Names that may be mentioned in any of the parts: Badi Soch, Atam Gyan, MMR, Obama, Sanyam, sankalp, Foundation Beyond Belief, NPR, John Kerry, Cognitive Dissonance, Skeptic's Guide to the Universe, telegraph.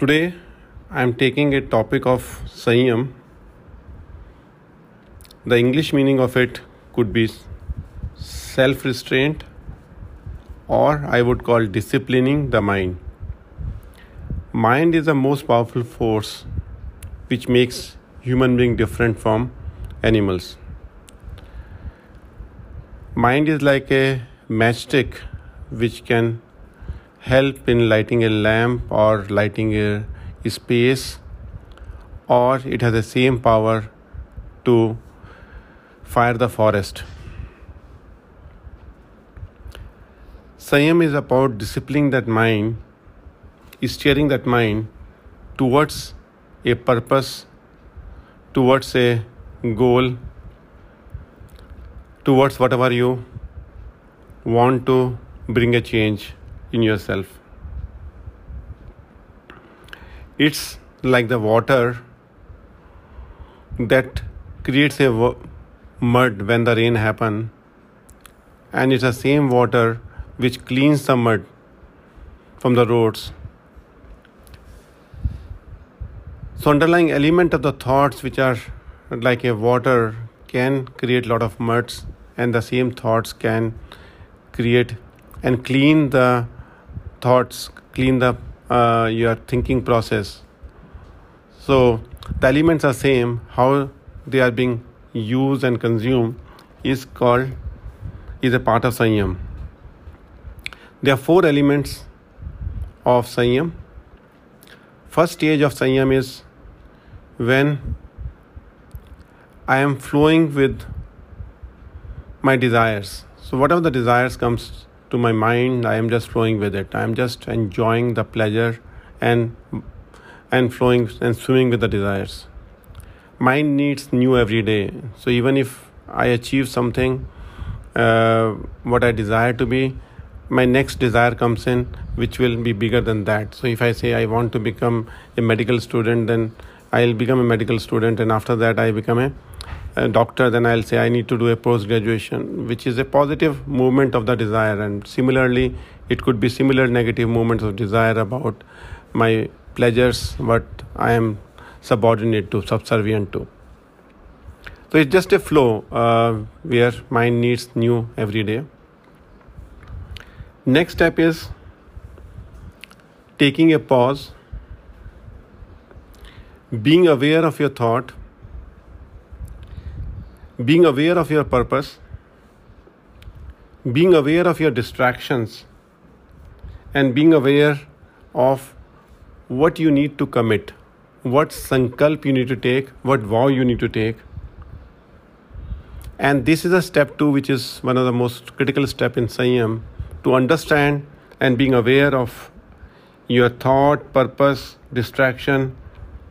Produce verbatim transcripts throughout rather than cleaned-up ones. Today I am taking a topic of Sanyam. The English meaning of it could be self-restraint, or I would call disciplining the mind. Mind is the most powerful force which makes human being different from animals. Mind is like a matchstick which can help in lighting a lamp or lighting a space, or it has the same power to fire the forest. Sanyam is about disciplining that mind, steering that mind towards a purpose, towards a goal, towards whatever you want to bring a change in yourself. It's like the water that creates a mud when the rain happens, and it's the same water which cleans the mud from the roads. So underlying element of the thoughts, which are like a water, can create a lot of muds, and the same thoughts can create and clean the thoughts, clean the uh, your thinking process. So the elements are same, how they are being used and consumed is called, is a part of Sanyam. There are four elements of Sanyam. First stage of Sanyam is when I am flowing with my desires. So whatever the desires comes to my mind, I am just flowing with it. I am just enjoying the pleasure and and flowing and swimming with the desires. Mind needs new every day. So even if I achieve something, uh, what I desire to be, my next desire comes in, which will be bigger than that. So if I say I want to become a medical student, then I'll become a medical student, and after that I become a, a doctor, then I'll say I need to do a post-graduation, which is a positive movement of the desire. And similarly, it could be similar negative movements of desire about my pleasures, what I am subordinate to, subservient to. So it's just a flow uh, where mind needs new every day. Next step is taking a pause, being aware of your thought, being aware of your purpose, being aware of your distractions, and being aware of what you need to commit, what sankalp you need to take, what vow you need to take. And this is a step two, which is one of the most critical step in Sanyam, to understand and being aware of your thought, purpose, distraction,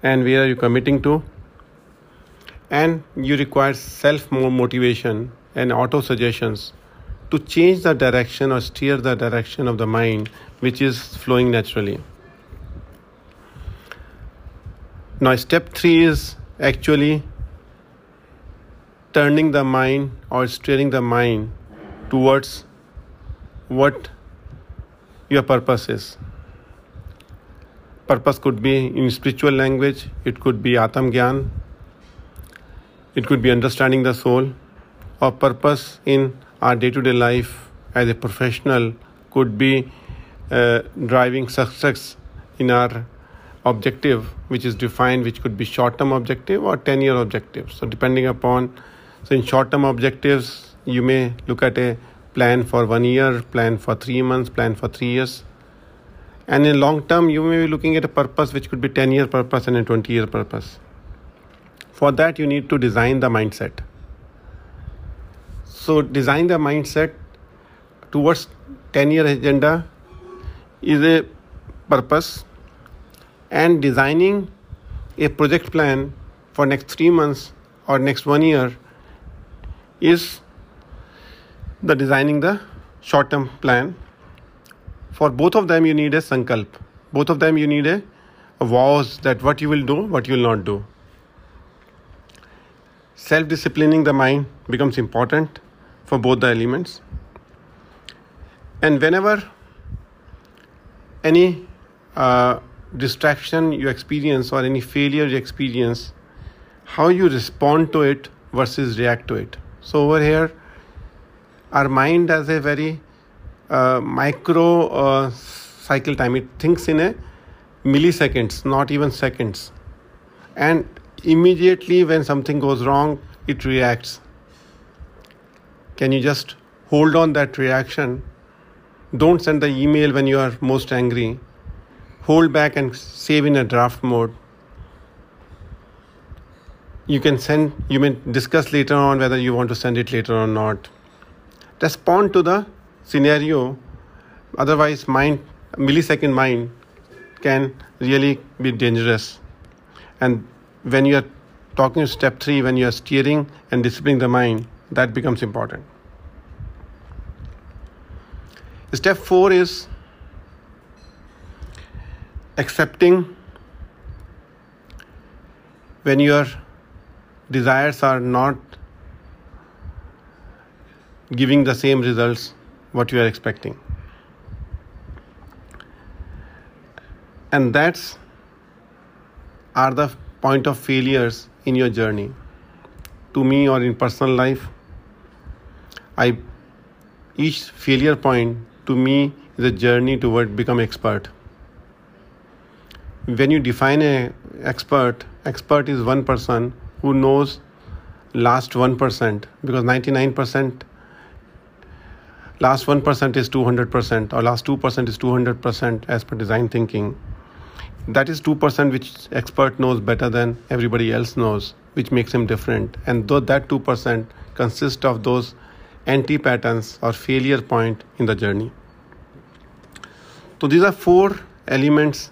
and where are you committing to. And you require self-motivation and auto-suggestions to change the direction or steer the direction of the mind, which is flowing naturally. Now step three is actually turning the mind or steering the mind towards what your purpose is. Purpose could be in spiritual language, it could be Atam Gyan, it could be understanding the soul, or purpose in our day-to-day life as a professional could be uh, driving success in our objective, which is defined, which could be short-term objective or ten-year objective. So depending upon, so in short-term objectives, you may look at a plan for one year, plan for three months, plan for three years. And in long term, you may be looking at a purpose which could be ten-year purpose and a twenty-year purpose. For that, you need to design the mindset. So design the mindset towards ten-year agenda is a purpose, and designing a project plan for next three months or next one year is the designing the short-term plan. For both of them, you need a sankalp. Both of them, you need a, a vows that what you will do, what you will not do. Self-disciplining the mind becomes important for both the elements. And whenever any uh, distraction you experience or any failure you experience, how you respond to it versus react to it. So over here, our mind has a very uh, micro uh, cycle time. It thinks in a milliseconds, not even seconds. And immediately when something goes wrong, it reacts. Can you just hold on that reaction? Don't send the email when you are most angry. Hold back and save in a draft mode. You can send, you may discuss later on whether you want to send it later or not. Respond to the scenario. Otherwise, mind, millisecond mind can really be dangerous. And when you are talking to step three, when you are steering and disciplining the mind, that becomes important. Step four is accepting when your desires are not giving the same results what you are expecting. And that's are the point of failures in your journey. To me or in personal life, I each failure point to me is a journey toward become expert. When you define a expert, expert is one person who knows last one percent, because ninety-nine percent, last one percent is two hundred percent, or last two percent is two hundred percent as per design thinking. That is two percent which expert knows better than everybody else knows, which makes him different. And though that two percent consists of those anti-patterns or failure point in the journey. So these are four elements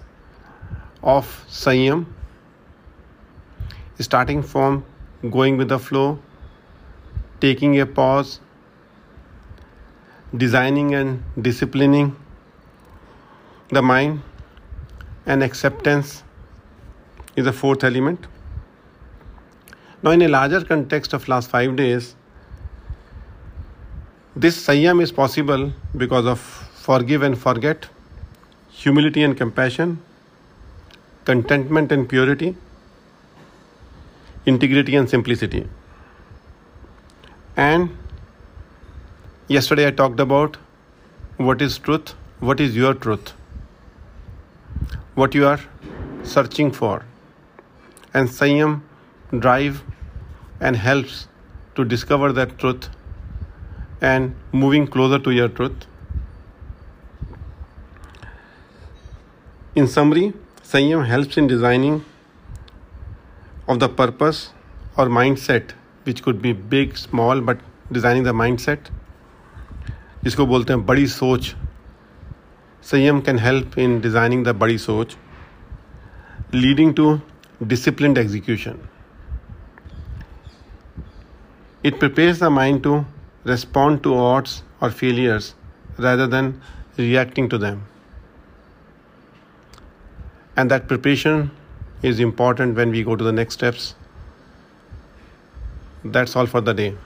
of Sanyam, starting from going with the flow, taking a pause, designing and disciplining the mind, and acceptance is the fourth element. Now, in a larger context of last five days, this Sanyam is possible because of forgive and forget, humility and compassion, contentment and purity, integrity and simplicity. And yesterday I talked about what is truth, what is your truth, what you are searching for. And Sanyam drive and helps to discover that truth and moving closer to your truth. In summary, Sanyam helps in designing of the purpose or mindset, which could be big, small, but designing the mindset, जिसको बोलते हैं बड़ी सोच. Sanyam can help in designing the Badi Soch, leading to disciplined execution. It prepares the mind to respond to odds or failures rather than reacting to them. And that preparation is important when we go to the next steps. That's all for the day.